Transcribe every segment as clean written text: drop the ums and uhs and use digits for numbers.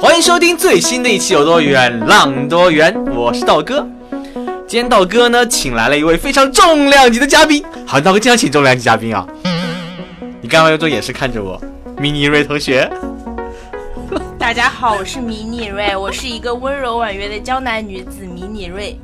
欢迎收听最新的一期有多远浪多远，我是道哥。今天道哥呢请来了一位非常重量级的嘉宾。好，道哥经常请重量级嘉宾啊。你干嘛用这眼神看着我？mini锐同学。大家好，我是mini锐，我是一个温柔婉约的江南女子mini锐。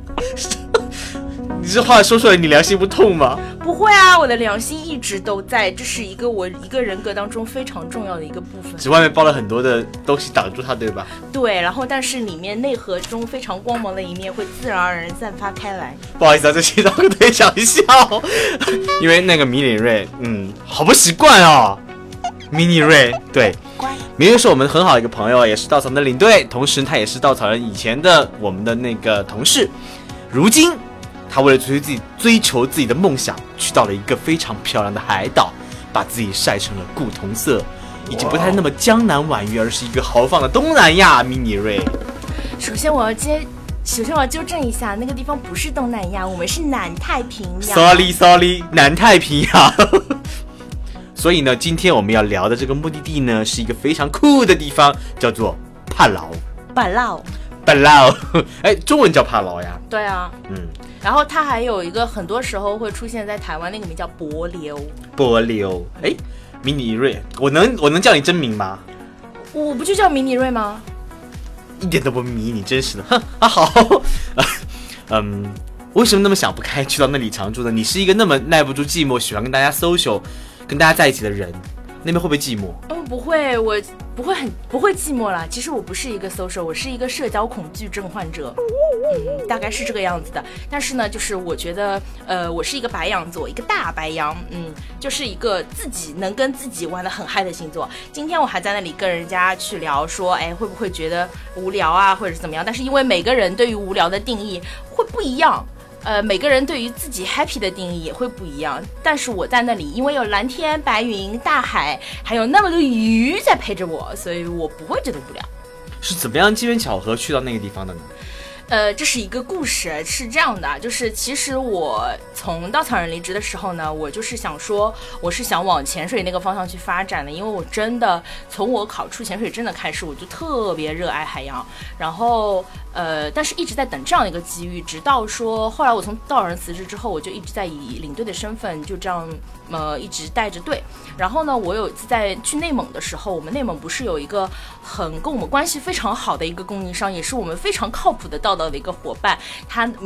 你这话说出来你良心不痛吗？不会啊，我的良心一直都在，这是我一个人格当中非常重要的一个部分。只外面包了很多的东西挡住它，对吧？对，然后但是里面内核中非常光芒的一面会自然而然散发开来。不好意思啊，这期我得想一笑，因为那个mini锐，好不习惯哦。mini锐，对，mini锐是我们很好的一个朋友，也是稻草人的领队，同时他也是稻草人以前的我们的那个同事，如今。他为了追求自己的梦想，去到了一个非常漂亮的海岛，把自己晒成了古铜色，已经不太那么江南婉约，而是一个豪放的东南亚。mini锐，首先我要纠正一下，那个地方不是东南亚，我们是南太平洋。Sorry， 南太平洋。所以呢，今天我们要聊的这个目的地呢，是一个非常酷的地方，叫做帕劳。帕劳，中文叫帕劳呀。对啊，然后它还有一个很多时候会出现在台湾，那个名叫帛琉。mini锐，我能叫你真名吗？我不就叫mini锐吗？一点都不迷你，真是的。好，为什么那么想不开去到那里常住呢？你是一个那么耐不住寂寞，喜欢跟大家 social， 跟大家在一起的人，那边会不会寂寞？不会，我不会寂寞啦。其实我不是一个 social， 我是一个社交恐惧症患者，大概是这个样子的。但是呢，就是我觉得，我是一个白羊座，一个大白羊，就是一个自己能跟自己玩得很嗨的星座。今天我还在那里跟人家去聊说，会不会觉得无聊啊，或者是怎么样？但是因为每个人对于无聊的定义会不一样。每个人对于自己 happy 的定义也会不一样，但是我在那里，因为有蓝天白云、大海，还有那么多鱼在陪着我，所以我不会觉得无聊。是怎么样机缘巧合去到那个地方的呢？这是一个故事，是这样的，就是其实我从稻草人离职的时候呢，我就是想说，我是想往潜水那个方向去发展的，因为我真的从我考出潜水证的开始，我就特别热爱海洋，然后。但是一直在等这样的一个机遇，直到说后来我从稻草人辞职之后，我就一直在以领队的身份就这样一直带着队。然后呢，我有一次在去内蒙的时候，我们内蒙不是有一个跟我们关系非常好的一个供应商，也是我们非常靠谱的道道的一个伙伴，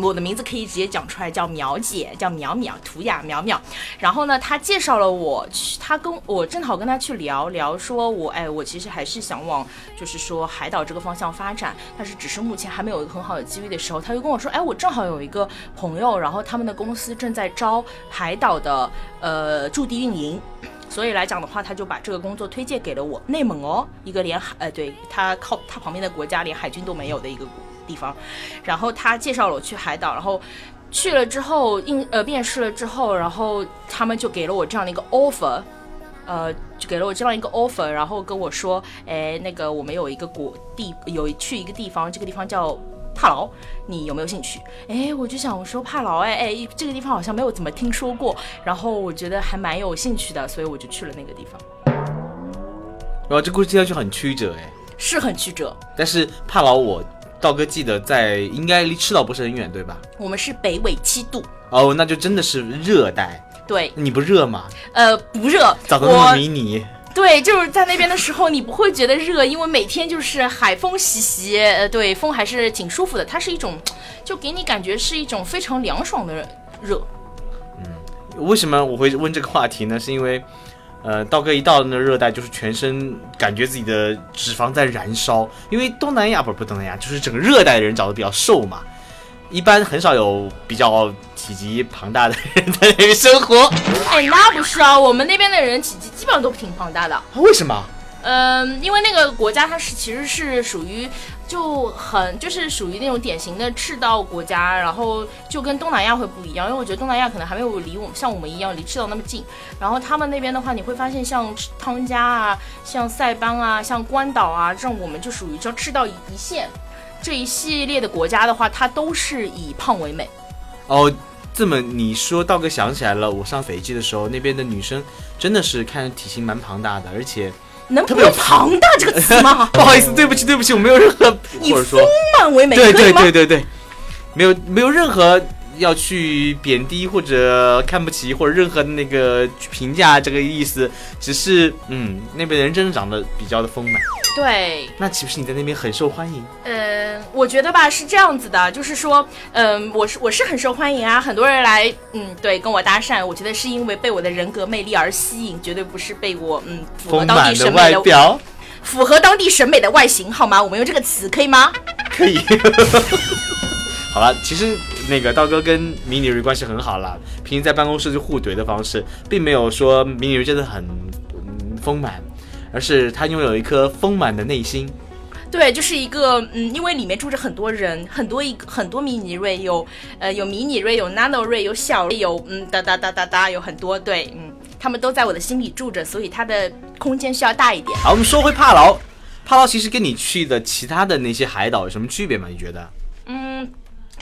我的名字可以直接讲出来，叫苗姐，叫苗苗，图雅苗苗。然后呢，他介绍了我去，他跟我正好跟他去聊说我其实还是想往就是说海岛这个方向发展，但是只是目前还没有一个很好的机遇的时候，他就跟我说，我正好有一个朋友，然后他们的公司正在招海岛的驻地运营，所以来讲的话，他就把这个工作推荐给了我。内蒙哦，一个连对他靠他旁边的国家连海军都没有的一个地方，然后他介绍了我去海岛，然后。去了之后面试了之后，然后他们就给了我这样的一个 offer，然后跟我说，那个我们有一个去一个地方，这个地方叫帕劳，你有没有兴趣？我就想说帕劳，这个地方好像没有怎么听说过，然后我觉得还蛮有兴趣的，所以我就去了那个地方。然后这故事听上去很曲折，是很曲折。但是帕劳我道哥记得在应该离赤道不是很远，对吧？我们是北纬7度。哦，那就真的是热带。对，你不热吗？不热，早都那么迷你。对，就是在那边的时候，你不会觉得热，因为每天就是海风习习，对，风还是挺舒服的。它是一种，就给你感觉是一种非常凉爽的热。为什么我会问这个话题呢？是因为，道哥一到那热带，就是全身感觉自己的脂肪在燃烧，因为东南亚就是整个热带的人长得比较瘦嘛。一般很少有比较体积庞大的人在那边生活。那不是啊，我们那边的人体积基本上都挺庞大的。为什么？因为那个国家它是其实是属于就是属于那种典型的赤道国家，然后就跟东南亚会不一样，因为我觉得东南亚可能还没有离我们像我们一样离赤道那么近。然后他们那边的话，你会发现像汤加啊、像塞班啊、像关岛啊这种，我们就属于叫赤道一线这一系列的国家的话，它都是以胖为美。哦，这么你说到个想起来了，我上斐济的时候，那边的女生真的是看体型蛮庞大的，而且。能不用庞大这个词吗？不好意思，对不起，我没有任何以丰满为美，对，没有任何要去贬低或者看不起或者任何那个评价这个意思，只是那边人真的长得比较的丰满。对，那岂不是你在那边很受欢迎？我觉得吧是这样子的，就是说，我是很受欢迎啊，很多人来，对，跟我搭讪，我觉得是因为被我的人格魅力而吸引，绝对不是被我符合当地审美的外形，好吗？我们用这个词可以吗？可以。好了，其实那个刀哥跟迷你锐关系很好啦，平时在办公室就互怼的方式，并没有说迷你锐真的很丰满。而是他拥有一颗丰满的内心，对，就是一个因为里面住着很多人，很多迷你锐，有迷你锐，有 nano 锐，有小锐，有有很多，对，他们都在我的心里住着，所以他的空间需要大一点。好，我们说回帕劳，帕劳其实跟你去的其他的那些海岛有什么区别吗？你觉得？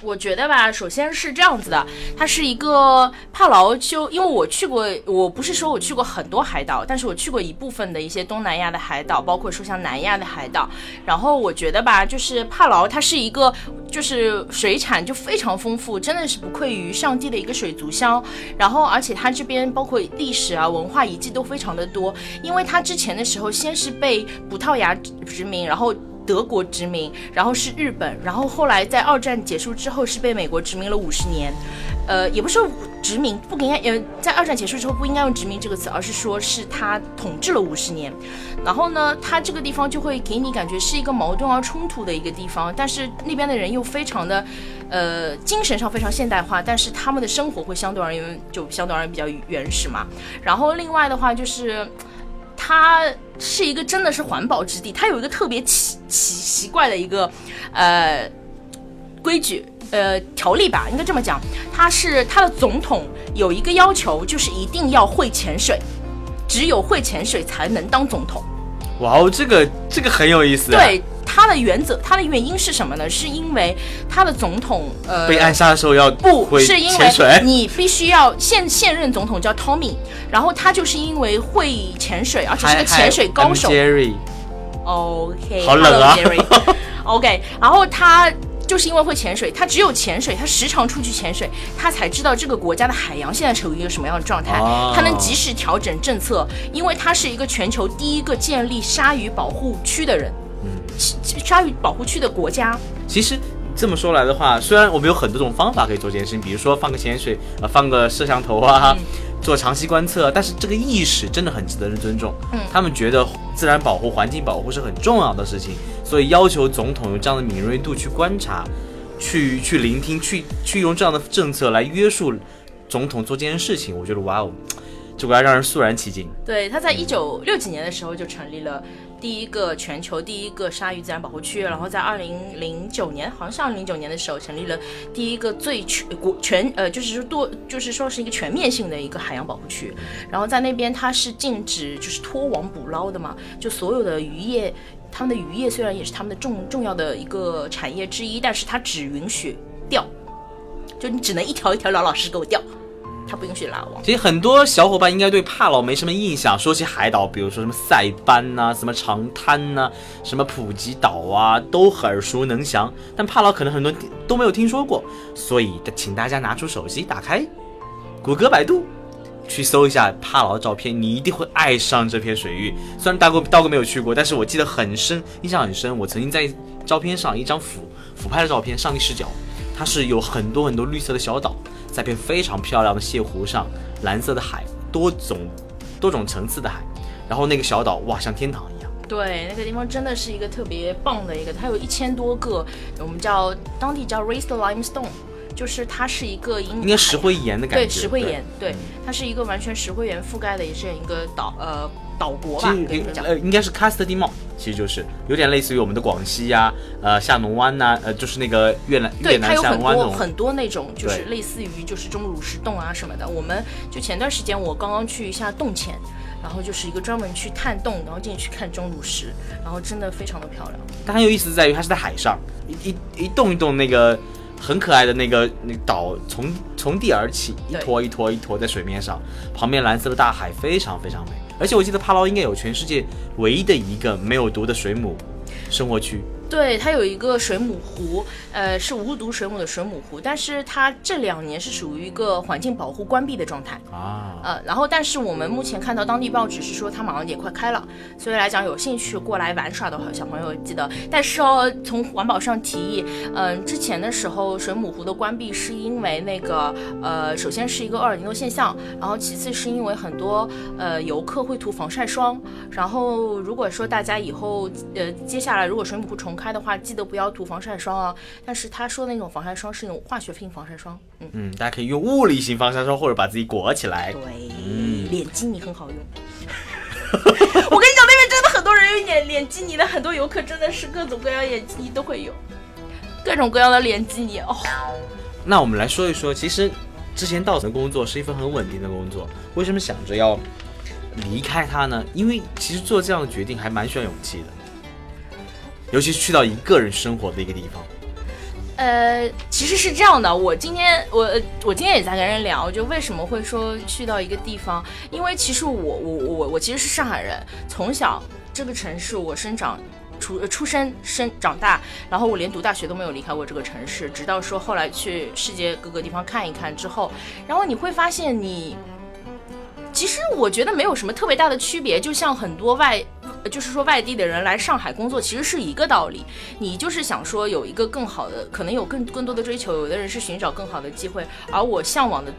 我觉得吧，首先是这样子的，它是一个帕劳，就因为我去过，我不是说我去过很多海岛，但是我去过一部分的一些东南亚的海岛，包括说像南亚的海岛。然后我觉得吧，就是帕劳它是一个，就是水产就非常丰富，真的是不愧于上帝的一个水族箱。然后而且它这边包括历史啊、文化遗迹都非常的多，因为它之前的时候先是被葡萄牙殖民，然后德国殖民，然后是日本，然后后来在二战结束之后是被美国殖民了50年，也不是说殖民不应该，在二战结束之后不应该用殖民这个词，而是说是他统治了50年。然后呢，他这个地方就会给你感觉是一个矛盾而冲突的一个地方，但是那边的人又非常的，精神上非常现代化，但是他们的生活会相对而言比较原始嘛。然后另外的话就是。它是一个真的是环保之地，它有一个特别奇怪的一个规矩条例吧，应该这么讲，它的总统有一个要求，就是一定要会潜水，只有会潜水才能当总统。哇哦，这个很有意思啊。对，它的原因是什么呢？是因为它的总统被暗杀的时候要不是因为你必须要现任总统叫 Tommy， 然后他就是因为会潜水，而且是个潜水高手。Jerry， OK， 好冷啊 Jerry ，OK， 然后他。就是因为会潜水，他只有潜水，他时常出去潜水，他才知道这个国家的海洋现在处于一个什么样的状态，他能及时调整政策，因为他是一个全球第一个建立鲨鱼保护区的人，鲨鱼保护区的国家。其实这么说来的话，虽然我们有很多种方法可以做这件事情，比如说放个潜水，放个摄像头啊，做长期观测，但是这个意识真的很值得人尊重。他们觉得自然保护、环境保护是很重要的事情，所以要求总统有这样的敏锐度去观察、去聆听、去用这样的政策来约束总统做这件事情。我觉得哇哦，这个让人肃然起敬。对，他在1960几年的时候就成立了。全球第一个鲨鱼自然保护区，然后在2009年，好像是2009年的时候成立了第一个是一个全面性的一个海洋保护区。然后在那边它是禁止就是拖网捕捞的嘛，就所有的渔业，他们的渔业虽然也是他们的重要的一个产业之一，但是它只允许钓，就你只能一条一条老实给我钓。他不允许拉网。其实很多小伙伴应该对帕劳没什么印象，说起海岛，比如说什么塞班啊、什么长滩啊、什么普吉岛啊，都很耳熟能详。但帕劳可能很多都没有听说过，所以请大家拿出手机，打开谷歌、百度，去搜一下帕劳的照片，你一定会爱上这片水域。虽然刀哥没有去过，但是我记得很深，印象很深。我曾经在照片上一张俯拍的照片，上帝视角，它是有很多很多绿色的小岛。在片非常漂亮的泻湖上，蓝色的海，多种层次的海，然后那个小岛哇，像天堂一样。对，那个地方真的是一个特别棒的一个，它有1000多个，我们叫当地叫 raised limestone， 就是它是一个应该石灰岩的感觉，对，石灰岩，对，它是一个完全石灰岩覆盖的也是一个岛岛国吧，可以讲应该是喀斯特地貌，其实就是有点类似于我们的广西呀、下龙湾呐、就是那个越南下龙湾那种，对，它有很多那种就是类似于就是钟乳石洞啊什么的。我们就前段时间我刚刚去一下洞潜，然后就是一个专门去探洞，然后进去看钟乳石，然后真的非常的漂亮。它很有意思在于它是在海上，一栋那个很可爱的那个岛从地而起，一坨一坨一坨在水面上，旁边蓝色的大海非常非常美。而且我记得帕劳应该有全世界唯一的一个没有毒的水母生活区，对，它有一个水母湖，是无毒水母的水母湖，但是它这2年是属于一个环境保护关闭的状态啊。然后但是我们目前看到当地报纸是说它马上也快开了，所以来讲有兴趣过来玩耍的小朋友记得。但是哦，从环保上提议，之前的时候水母湖的关闭是因为那个首先是一个厄尔尼诺现象，然后其次是因为很多游客会涂防晒霜，然后如果说大家以后接下来如果水母湖重开的话，记得不要涂防晒霜啊。但是他说的那种防晒霜是那种化学性防晒霜，大家可以用物理型防晒霜，或者把自己裹起来。对，脸基尼很好用。我跟你讲，那边真的很多人用脸基尼的，很多游客真的是各种各样脸基尼都会有，各种各样的脸基尼哦。那我们来说一说，其实之前稻草的工作是一份很稳定的工作，为什么想着要离开它呢？因为其实做这样的决定还蛮需要勇气的。尤其是去到一个人生活的一个地方，其实是这样的。我今天也在跟人聊，就为什么会说去到一个地方，因为其实我其实是上海人，从小这个城市我出生长大，然后我连读大学都没有离开过这个城市，直到说后来去世界各个地方看一看之后，然后你会发现其实我觉得没有什么特别大的区别，就像很多就是说外地的人来上海工作，其实是一个道理。你就是想说有一个更好的，可能有更多的追求，有的人是寻找更好的机会。而我向往的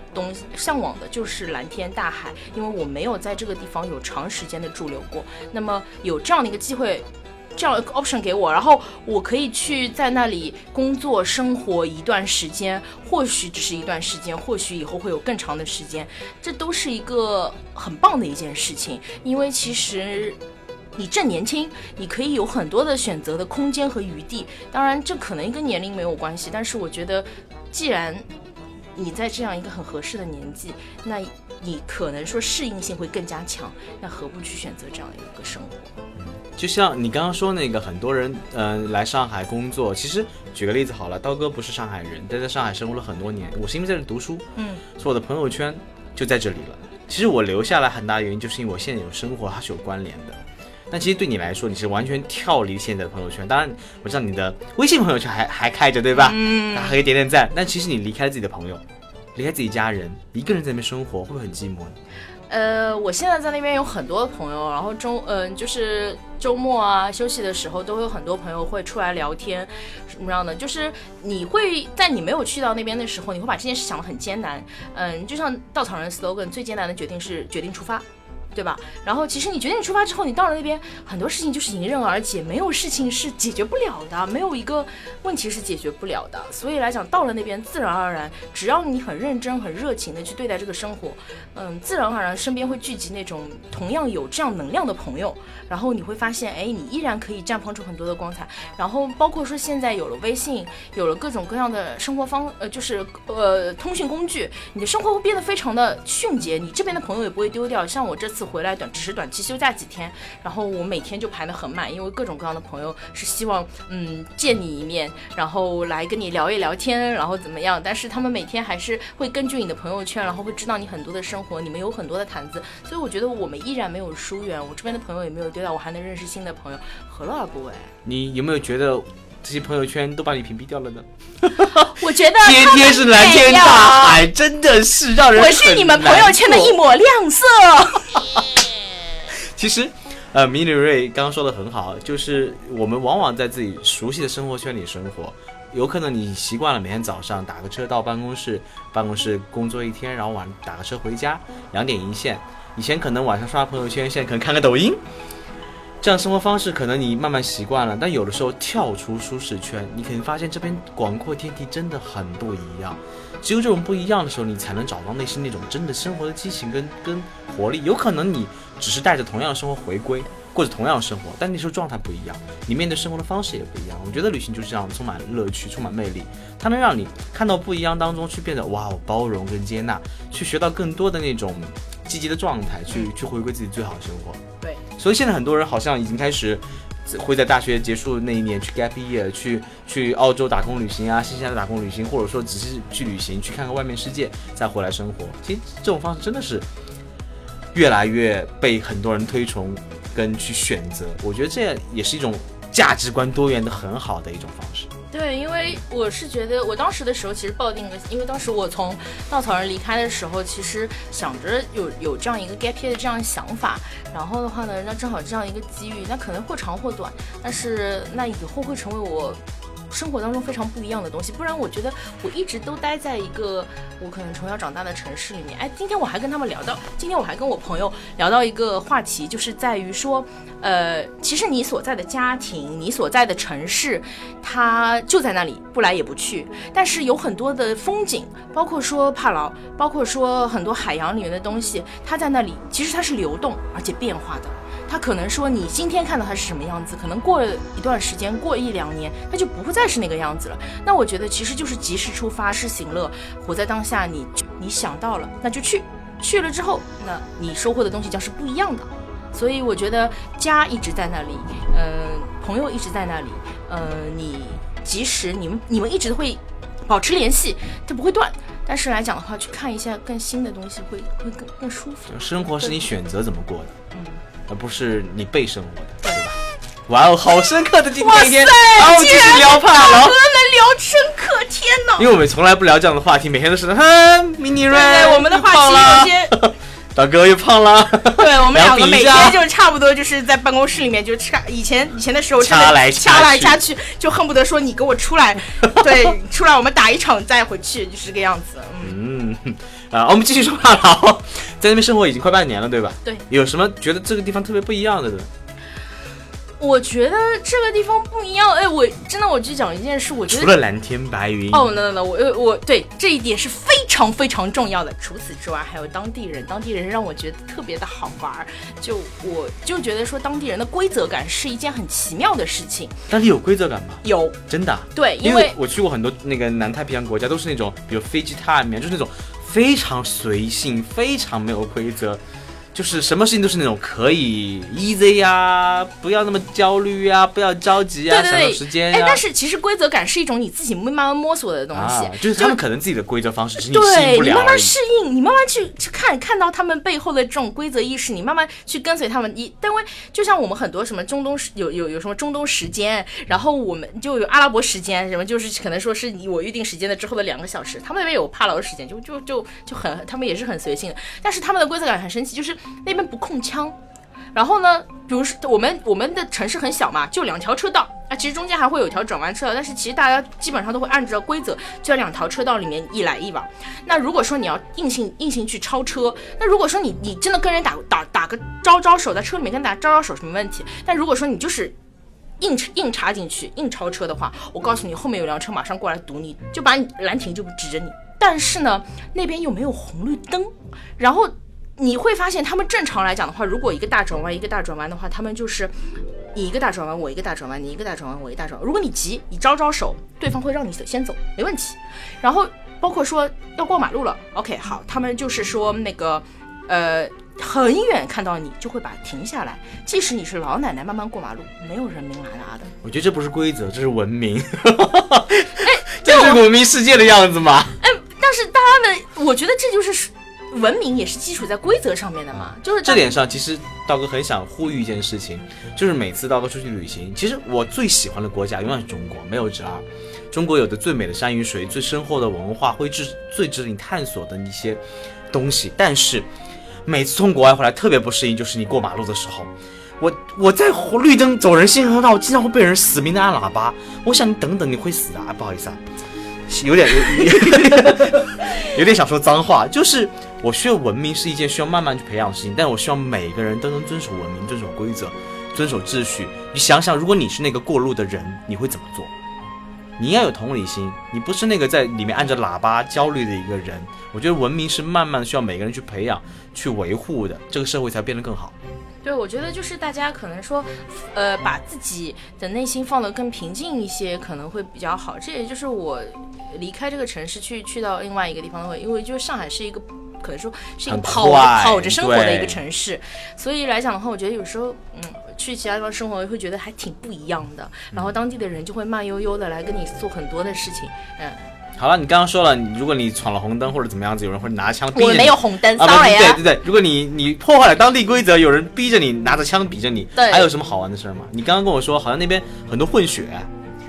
就是蓝天大海，因为我没有在这个地方有长时间的驻留过。那么有这样的一个机会，这样一个 option 给我，然后我可以去在那里工作生活一段时间，或许只是一段时间，或许以后会有更长的时间，这都是一个很棒的一件事情。因为其实你正年轻，你可以有很多的选择的空间和余地，当然这可能跟年龄没有关系，但是我觉得既然你在这样一个很合适的年纪，那你可能说适应性会更加强，那何不去选择这样的一个生活。就像你刚刚说那个很多人来上海工作，其实举个例子好了，刀哥不是上海人，但在上海生活了很多年，我是因为在这读书，所以我的朋友圈就在这里了。其实我留下来很大的原因就是因为我现在有生活它是有关联的。那其实对你来说你是完全跳离现在的朋友圈，当然我知道你的微信朋友圈还开着对吧，大家可以点点赞，但其实你离开了自己的朋友，离开自己家人，一个人在那边生活会不会很寂寞呢？我现在在那边有很多朋友，然后就是周末啊休息的时候都会有很多朋友会出来聊天什么样的，就是你会在你没有去到那边的时候，你会把这件事想得很艰难。就像稻草人 slogan 最艰难的决定是决定出发，对吧？然后其实你决定出发之后，你到了那边很多事情就是迎刃而解，没有事情是解决不了的，没有一个问题是解决不了的。所以来讲到了那边自然而然，只要你很认真很热情的去对待这个生活，自然而然身边会聚集那种同样有这样能量的朋友，然后你会发现你依然可以绽放出很多的光彩。然后包括说现在有了微信，有了各种各样的生活通讯工具，你的生活会变得非常的迅捷，你这边的朋友也不会丢掉。像我这次回来只是短期休假几天，然后我每天就排得很满，因为各种各样的朋友是希望见你一面，然后来跟你聊一聊天，然后怎么样，但是他们每天还是会根据你的朋友圈，然后会知道你很多的生活，你们有很多的谈资。所以我觉得我们依然没有疏远，我这边的朋友也没有丢掉，我还能认识新的朋友，何乐而不为？你有没有觉得这些朋友圈都把你屏蔽掉了呢？我觉得天天是蓝天大海，真的是让人很难过。我是你们朋友圈的一抹亮色。其实mini锐刚刚说的很好，就是我们往往在自己熟悉的生活圈里生活，有可能你习惯了每天早上打个车到办公室工作一天，然后晚上打个车回家，2点一线。以前可能晚上刷朋友圈，现在可能看个抖音，这样生活方式可能你慢慢习惯了，但有的时候跳出舒适圈，你可能发现这边广阔天地真的很不一样。只有这种不一样的时候，你才能找到内心那种真的生活的激情跟活力。有可能你只是带着同样的生活回归，过着同样的生活，但那时候状态不一样，你面对生活的方式也不一样。我觉得旅行就是这样，充满乐趣，充满魅力，它能让你看到不一样当中去变得哇，包容跟接纳，去学到更多的那种积极的状态，去回归自己最好的生活。对，所以现在很多人好像已经开始会在大学结束那一年去 gap year， 去澳洲打工旅行啊，新西兰打工旅行，或者说只是去旅行，去看看外面世界，再回来生活。其实这种方式真的是越来越被很多人推崇跟去选择，我觉得这也是一种价值观多元的很好的一种方式。对，因为我是觉得我当时的时候其实抱定了，因为当时我从稻草人离开的时候，其实想着有这样一个 gap year 的这样想法，然后的话呢，那正好这样一个机遇，那可能或长或短，但是那以后会成为我生活当中非常不一样的东西。不然我觉得我一直都待在一个我可能从小长大的城市里面。哎，今天我还跟我朋友聊到一个话题，就是在于说其实你所在的家庭，你所在的城市，它就在那里，不来也不去。但是有很多的风景，包括说帕劳，包括说很多海洋里面的东西，它在那里其实它是流动而且变化的。它可能说你今天看到它是什么样子，可能过了一段时间，过一两年，它就不会再是那个样子了。那我觉得其实就是及时出发，是行乐，活在当下。你想到了，那就去了之后，那你收获的东西将是不一样的。所以我觉得家一直在那里，朋友一直在那里，你们一直会保持联系，它不会断。但是来讲的话，去看一下更新的东西会更舒服。生活是你选择怎么过的。嗯，而不是你被生活的，对吧？哇哦，好深刻的今天，然后继续聊怕了，能聊深刻，天哪！因为我们从来不聊这样的话题，每天都是mini锐，我们的话题有些。大哥又胖了，对，我们两个每天就差不多就是在办公室里面就以前的时候掐来掐去，就恨不得说你给我出来，对，出来我们打一场再回去，就是这个样子。我们继续说帕劳，在那边生活已经快半年了，对吧？对，有什么觉得这个地方特别不一样的？我觉得这个地方不一样，哎，我真的我就讲一件事，我觉得除了蓝天白云，哦，那我对这一点是非常非常重要的。除此之外，还有当地人让我觉得特别的好玩，我就觉得说当地人的规则感是一件很奇妙的事情。当地有规则感吗？有，真的。对，因为我去过很多那个南太平洋国家，都是那种比如飞机塔里面就是那种非常随性，非常没有规则。就是什么事情都是那种可以 easy 啊，不要那么焦虑啊，不要着急啊，想有时间啊。但是其实规则感是一种你自己慢慢摸索的东西，就是他们可能自己的规则方式，是你适应不了。对，你慢慢适应，你慢慢去看到他们背后的这种规则意识，你慢慢去跟随他们。因为就像我们很多什么中东有什么中东时间，然后我们就有阿拉伯时间，什么就是可能说是我预定时间的之后的2个小时，他们那边有帕劳时间，就很他们也是很随性的，但是他们的规则感很神奇，就是。那边不控枪，然后呢，比如说我们的城市很小嘛，就2条车道啊，其实中间还会有一条转弯车道，但是其实大家基本上都会按照规则，就在2条车道里面一来一往。那如果说你要硬性去超车，那如果说你真的跟人打个招手，在车里面跟大家招手什么问题？但如果说你就是硬插进去，硬超车的话，我告诉你，后面有辆车马上过来堵你，就把你拦停，就指着你。但是呢，那边又没有红绿灯，然后。你会发现他们正常来讲的话，如果一个大转弯的话，他们就是你一个大转弯我一个大转弯，你一个大转弯我一个大转弯，如果你急你招手，对方会让你先走，没问题。然后包括说要过马路了， OK 好，他们就是说那个很远看到你就会把停下来，即使你是老奶奶慢慢过马路，没有人明拿的。我觉得这不是规则，这是文明。这是文明世界的样子吗？但是大家的，我觉得这就是文明，也是基础在规则上面的嘛，就是这点上，其实道哥很想呼吁一件事情，就是每次道哥出去旅行，其实我最喜欢的国家永远是中国，没有之二。中国有的最美的山与水，最深厚的文化，会最值得你探索的一些东西。但是每次从国外回来，特别不适应，就是你过马路的时候，我在绿灯走人行横道，我经常会被人死命的按喇叭。我想你等，你会死的，不好意思啊。有点想说脏话，就是我需要文明是一件需要慢慢去培养的事情，但我希望每个人都能遵守文明，遵守规则，遵守秩序。你想想，如果你是那个过路的人，你会怎么做？你要有同理心，你不是那个在里面按着喇叭焦虑的一个人。我觉得文明是慢慢需要每个人去培养、去维护的，这个社会才变得更好。对，我觉得就是大家可能说，把自己的内心放得更平静一些，可能会比较好。这也就是我离开这个城市去到另外一个地方的，因为就是上海是一个可能说是一个跑着生活的一个城市，所以来讲的话，我觉得有时候去其他地方生活会觉得还挺不一样的。然后当地的人就会慢悠悠的来跟你做很多的事情。好了，你刚刚说了，如果你闯了红灯或者怎么样子，有人会拿枪逼着你。我没有红灯，sorry啊。对，如果你破坏了当地规则，有人逼着你拿着枪逼着你，对，还有什么好玩的事吗？你刚刚跟我说，好像那边很多混血。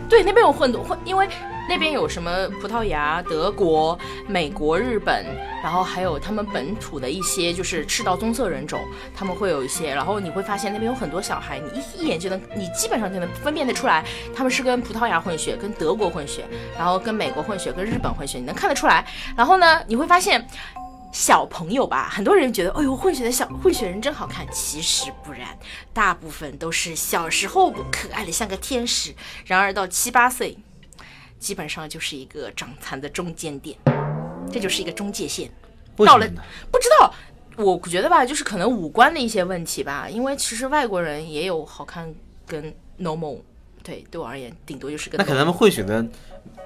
对，那边有混，因为那边有什么葡萄牙、德国、美国、日本，然后还有他们本土的一些就是赤道棕色人种，他们会有一些，然后你会发现那边有很多小孩，你一眼就能，你基本上就能分辨得出来，他们是跟葡萄牙混血、跟德国混血，然后跟美国混血、跟日本混血，你能看得出来。然后呢，你会发现小朋友吧，很多人觉得哎呦，混血人真好看，其实不然，大部分都是小时候可爱的像个天使，然而到7、8岁基本上就是一个长残的中间点，这就是一个中界线。到了不知道，我觉得吧，就是可能五官的一些问题吧，因为其实外国人也有好看跟 normal， 对我而言顶多就是个。那可能他们混血的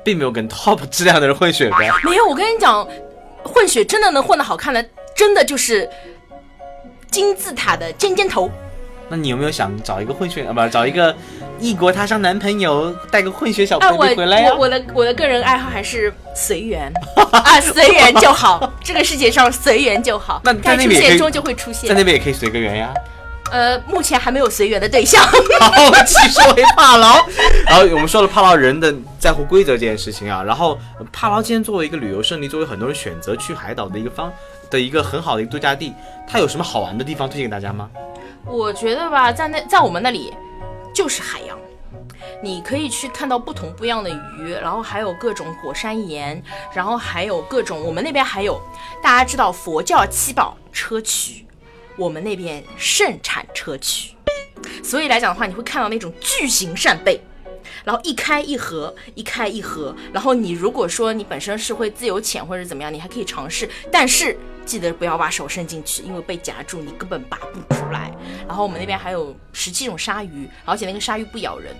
并没有跟 top 质量的人混血呗。没有，我跟你讲，混血真的能混得好看的，真的就是金字塔的尖尖头。那你有没有想找一个混血找一个异国他乡男朋友，带个混血小朋友回来呀？我的个人爱好还是随缘啊，随缘就好。这个世界上随缘就好。那在那边出现终就会出现，在那边也可以随个缘呀。目前还没有随缘的对象。好，继续说回帕劳。然后我们说了帕劳人的在乎规则这件事情啊，然后帕劳今天作为一个旅游胜地，作为很多人选择去海岛的一个很好的一个度假地，它有什么好玩的地方推荐给大家吗？我觉得吧，在我们那里就是海洋，你可以去看到不一样的鱼，然后还有各种火山岩，然后还有各种，我们那边还有大家知道佛教七宝砗磲，我们那边盛产砗磲，所以来讲的话，你会看到那种巨型扇贝，然后一开一合，一开一合，然后你如果说你本身是会自由潜或者怎么样，你还可以尝试，但是记得不要把手伸进去，因为被夹住你根本拔不出来。然后我们那边还有17种鲨鱼，而且那个鲨鱼不咬人，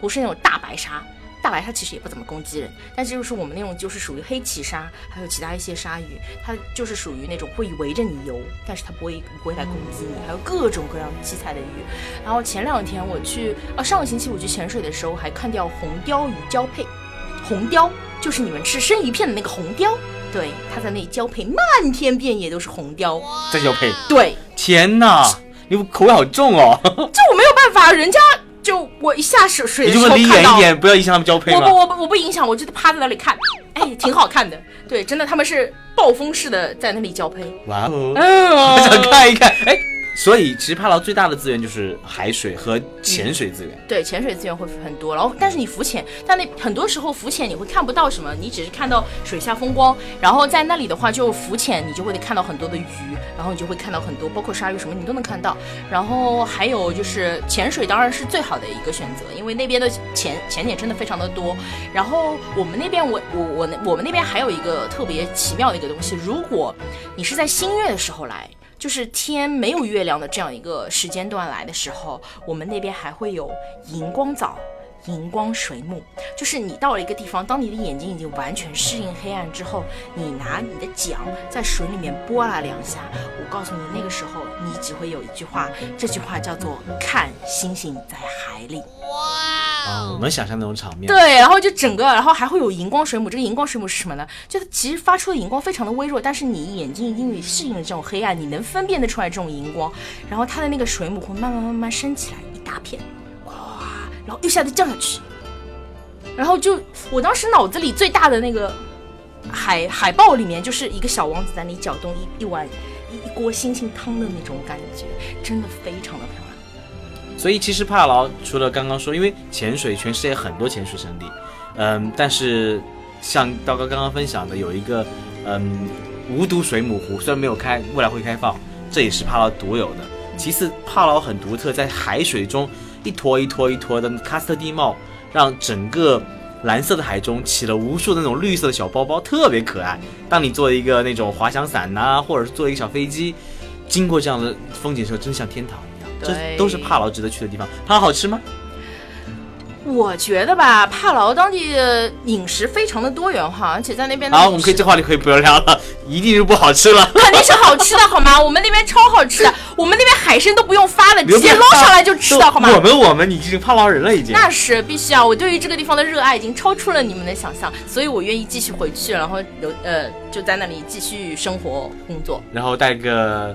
不是那种大白鲨，大白鲨其实也不怎么攻击人，但是就是我们那种就是属于黑鳍鲨，还有其他一些鲨鱼，它就是属于那种会围着你游，但是它不会来攻击你。还有各种各样七彩的鱼。然后前2天我去上个星期我去潜水的时候还看到红鲷鱼交配，红鲷就是你们吃生鱼片的那个红鲷，对，它在那里交配，漫天遍野都是红鲷在交配。对，天哪，你口味好重哦。这我没有办法，人家就我一下水的时候看到，你就离远一点，不要影响他们交配吗？我不影响，我就趴在那里看，哎，挺好看的。对，真的，他们是暴风式的在那里交配。哇哦，我想看一看。哎，所以其实帕劳最大的资源就是海水和潜水资源。对，潜水资源会很多，然后但是你浮潜，但那很多时候浮潜你会看不到什么，你只是看到水下风光。然后在那里的话，就浮潜你就会看到很多的鱼，然后你就会看到很多，包括鲨鱼什么你都能看到。然后还有就是潜水当然是最好的一个选择，因为那边的潜点真的非常的多。然后我们那边我们那边还有一个特别奇妙的一个东西，如果你是在新月的时候来，就是天没有月亮的这样一个时间段来的时候，我们那边还会有荧光藻、荧光水母，就是你到了一个地方，当你的眼睛已经完全适应黑暗之后，你拿你的桨在水里面拨了2下，我告诉你，那个时候你只会有一句话，这句话叫做看星星在海里。哇，我能想象那种场面。对，然后就整个，然后还会有荧光水母。这个荧光水母是什么呢？就是其实发出的荧光非常的微弱，但是你眼睛因为适应了这种黑暗，你能分辨得出来这种荧光，然后它的那个水母会慢慢升起来一大片，然后又下去降下去，然后就我当时脑子里最大的那个海报里面就是一个小王子在那里搅动一碗一锅星星汤的那种感觉，真的非常的漂亮。所以其实帕劳除了刚刚说，因为潜水全世界很多潜水胜地，但是像刀哥刚刚分享的有一个无毒水母湖，虽然没有开，未来会开放，这也是帕劳独有的。其次帕劳很独特，在海水中一坨一坨一坨的喀斯特地貌，让整个蓝色的海中起了无数的那种绿色的小包包，特别可爱。当你做一个那种滑翔伞啊，或者是做一个小飞机经过这样的风景的时候，真像天堂一样。这都是帕劳值得去的地方。帕劳好吃吗？我觉得吧，帕劳当地的饮食非常的多元化，而且在那边的。好，我们可以这话题可以不要聊了，一定是不好吃了。肯定是好吃的，好吗？我们那边超好吃的，我们那边海参都不用发了，直接捞上来就吃的，好吗？我们已经是帕劳人了，已经。那是必须啊！我对于这个地方的热爱已经超出了你们的想象，所以我愿意继续回去，然后就在那里继续生活工作，然后带个。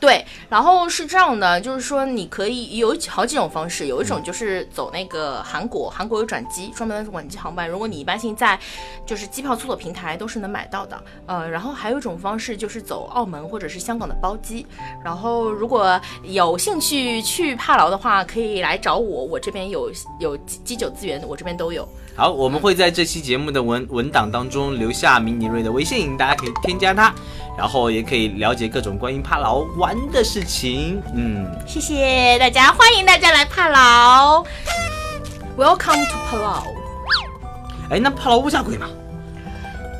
对，然后是这样的，就是说你可以有好几种方式，有一种就是走那个韩国有转机，专门的转机航班，如果你一般性在就是机票搜索平台都是能买到的。然后还有一种方式就是走澳门或者是香港的包机。然后如果有兴趣去帕劳的话，可以来找我，我这边有机酒资源，我这边都有。好，我们会在这期节目的文档当中留下迷你锐的微信，大家可以添加他，然后也可以了解各种关于帕劳玩的事情。谢谢大家，欢迎大家来帕劳。Welcome to 帕劳。哎，那帕劳物价贵吗？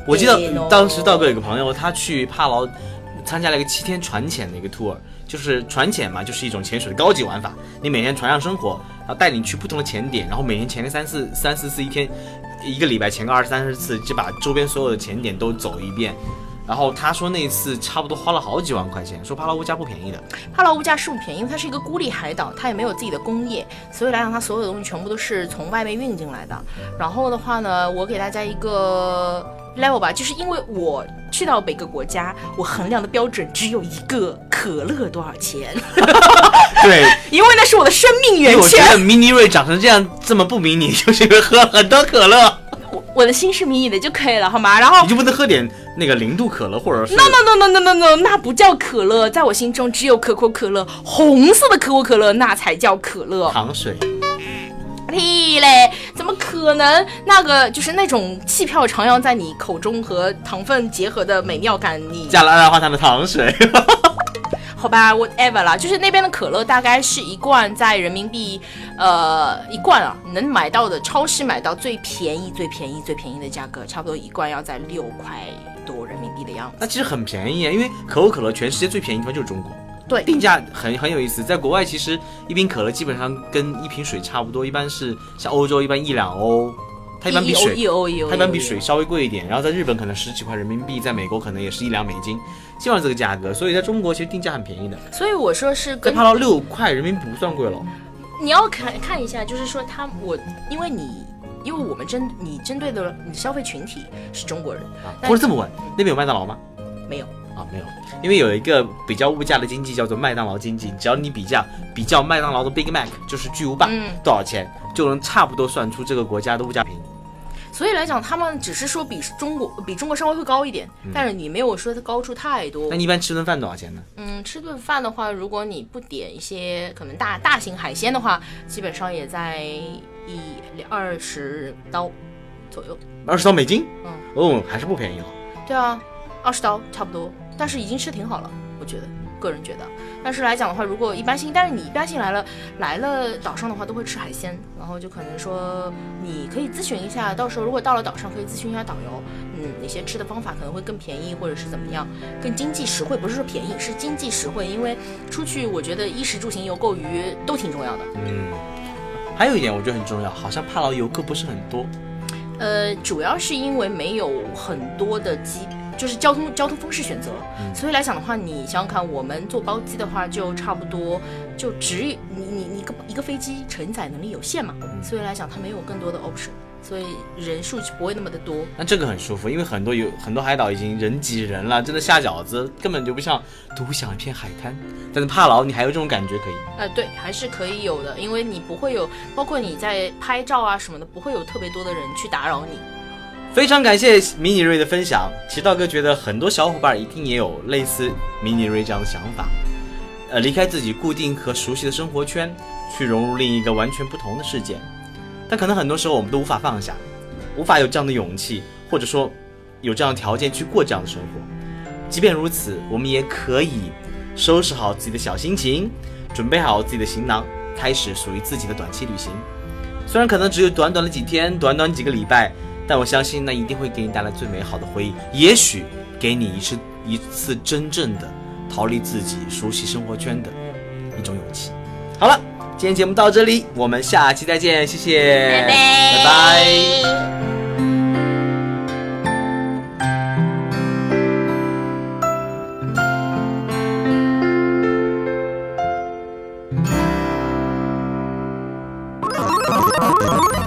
我记得当时道哥有个朋友，他去帕劳参加了一个7天船潜的一个 tour， 就是船潜嘛，就是一种潜水的高级玩法。你每天船上生活，然后带你去不同的潜点，然后每天潜个三四次，一天一个礼拜潜个20-30次，就把周边所有的潜点都走一遍。然后他说那一次差不多花了好几万块钱，说帕劳物价不便宜的。帕劳物价是不便宜，因为它是一个孤立海岛，它也没有自己的工业，所以来讲它所有的东西全部都是从外面运进来的。然后的话呢，我给大家一个 level 吧，就是因为我去到每个国家，我衡量的标准只有一个，可乐多少钱？对，因为那是我的生命源泉。我觉得mini锐长成这样这么不迷你，就是因为喝很多可乐。我的心是迷你的就可以了，好吗？然后你就不能喝点那个0度可乐，或者是 no， 那不叫可乐，在我心中只有可口可乐，红色的可口可乐那才叫可乐，糖水。屁嘞，怎么可能？那个就是那种气泡徜徉在你口中和糖分结合的美妙感，你加了二氧化碳的糖水。好吧 ，whatever 啦，就是那边的可乐大概是一罐在人民币，一罐啊，能买到的超市买到最便宜的价格，差不多一罐要在6块多人民币的样子。那其实很便宜啊，因为可口可乐全世界最便宜的地方就是中国。对，定价很有意思。在国外其实一瓶可乐基本上跟一瓶水差不多，一般是像欧洲一般1-2欧。它一般比水稍微贵一点，然后在日本可能10几块人民币，在美国可能也是1-2美金，基本上这个价格，所以在中国其实定价很便宜的。所以我说是跟在帕劳6块人民币不算贵了。你要看一下，就是说他我因为你。因为我们针对的你消费群体是中国人啊，或者这么问，那边有麦当劳吗？没有啊，没有，因为有一个比较物价的经济叫做麦当劳经济，只要你比较麦当劳的 Big Mac 就是巨无霸多少钱，就能差不多算出这个国家的物价平均。所以来讲，他们只是说比中国稍微会高一点，但是你没有说它高出太多。那你一般吃顿饭多少钱呢？吃顿饭的话，如果你不点一些可能大型海鲜的话，基本上也在20刀左右。20刀美金？还是不便宜哦。对啊，20刀差不多，但是已经吃挺好了，我觉得。个人觉得，但是来讲的话，如果一般性，但是你一般性来了岛上的话，都会吃海鲜，然后就可能说你可以咨询一下，到时候如果到了岛上，可以咨询一下导游，哪些吃的方法可能会更便宜，或者是怎么样，更经济实惠。不是说便宜，是经济实惠，因为出去我觉得衣食住行游购娱都挺重要的。还有一点我觉得很重要，好像帕劳游客不是很多，主要是因为没有很多的就是交通方式选择，所以来讲的话，你想想看，我们坐包机的话，就差不多就只你一个飞机承载能力有限嘛，所以来讲它没有更多的 option， 所以人数就不会那么的多。那这个很舒服，因为很多海岛已经人挤人了，真的下饺子根本就不像独享一片海滩。但是帕劳你还有这种感觉可以？对，还是可以有的，因为你不会有，包括你在拍照啊什么的，不会有特别多的人去打扰你。非常感谢迷你锐的分享，其实道哥觉得很多小伙伴一定也有类似迷你锐这样的想法，离开自己固定和熟悉的生活圈，去融入另一个完全不同的世界。但可能很多时候我们都无法放下，无法有这样的勇气，或者说有这样的条件去过这样的生活。即便如此，我们也可以收拾好自己的小心情，准备好自己的行囊，开始属于自己的短期旅行。虽然可能只有短短的几天，短短几个礼拜，但我相信那一定会给你带来最美好的回忆，也许给你一次真正的逃离自己熟悉生活圈的一种勇气。好了，今天节目到这里，我们下期再见，谢谢，拜拜，拜拜。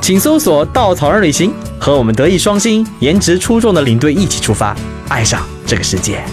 请搜索稻草人旅行，和我们德艺双馨颜值出众的领队一起出发，爱上这个世界。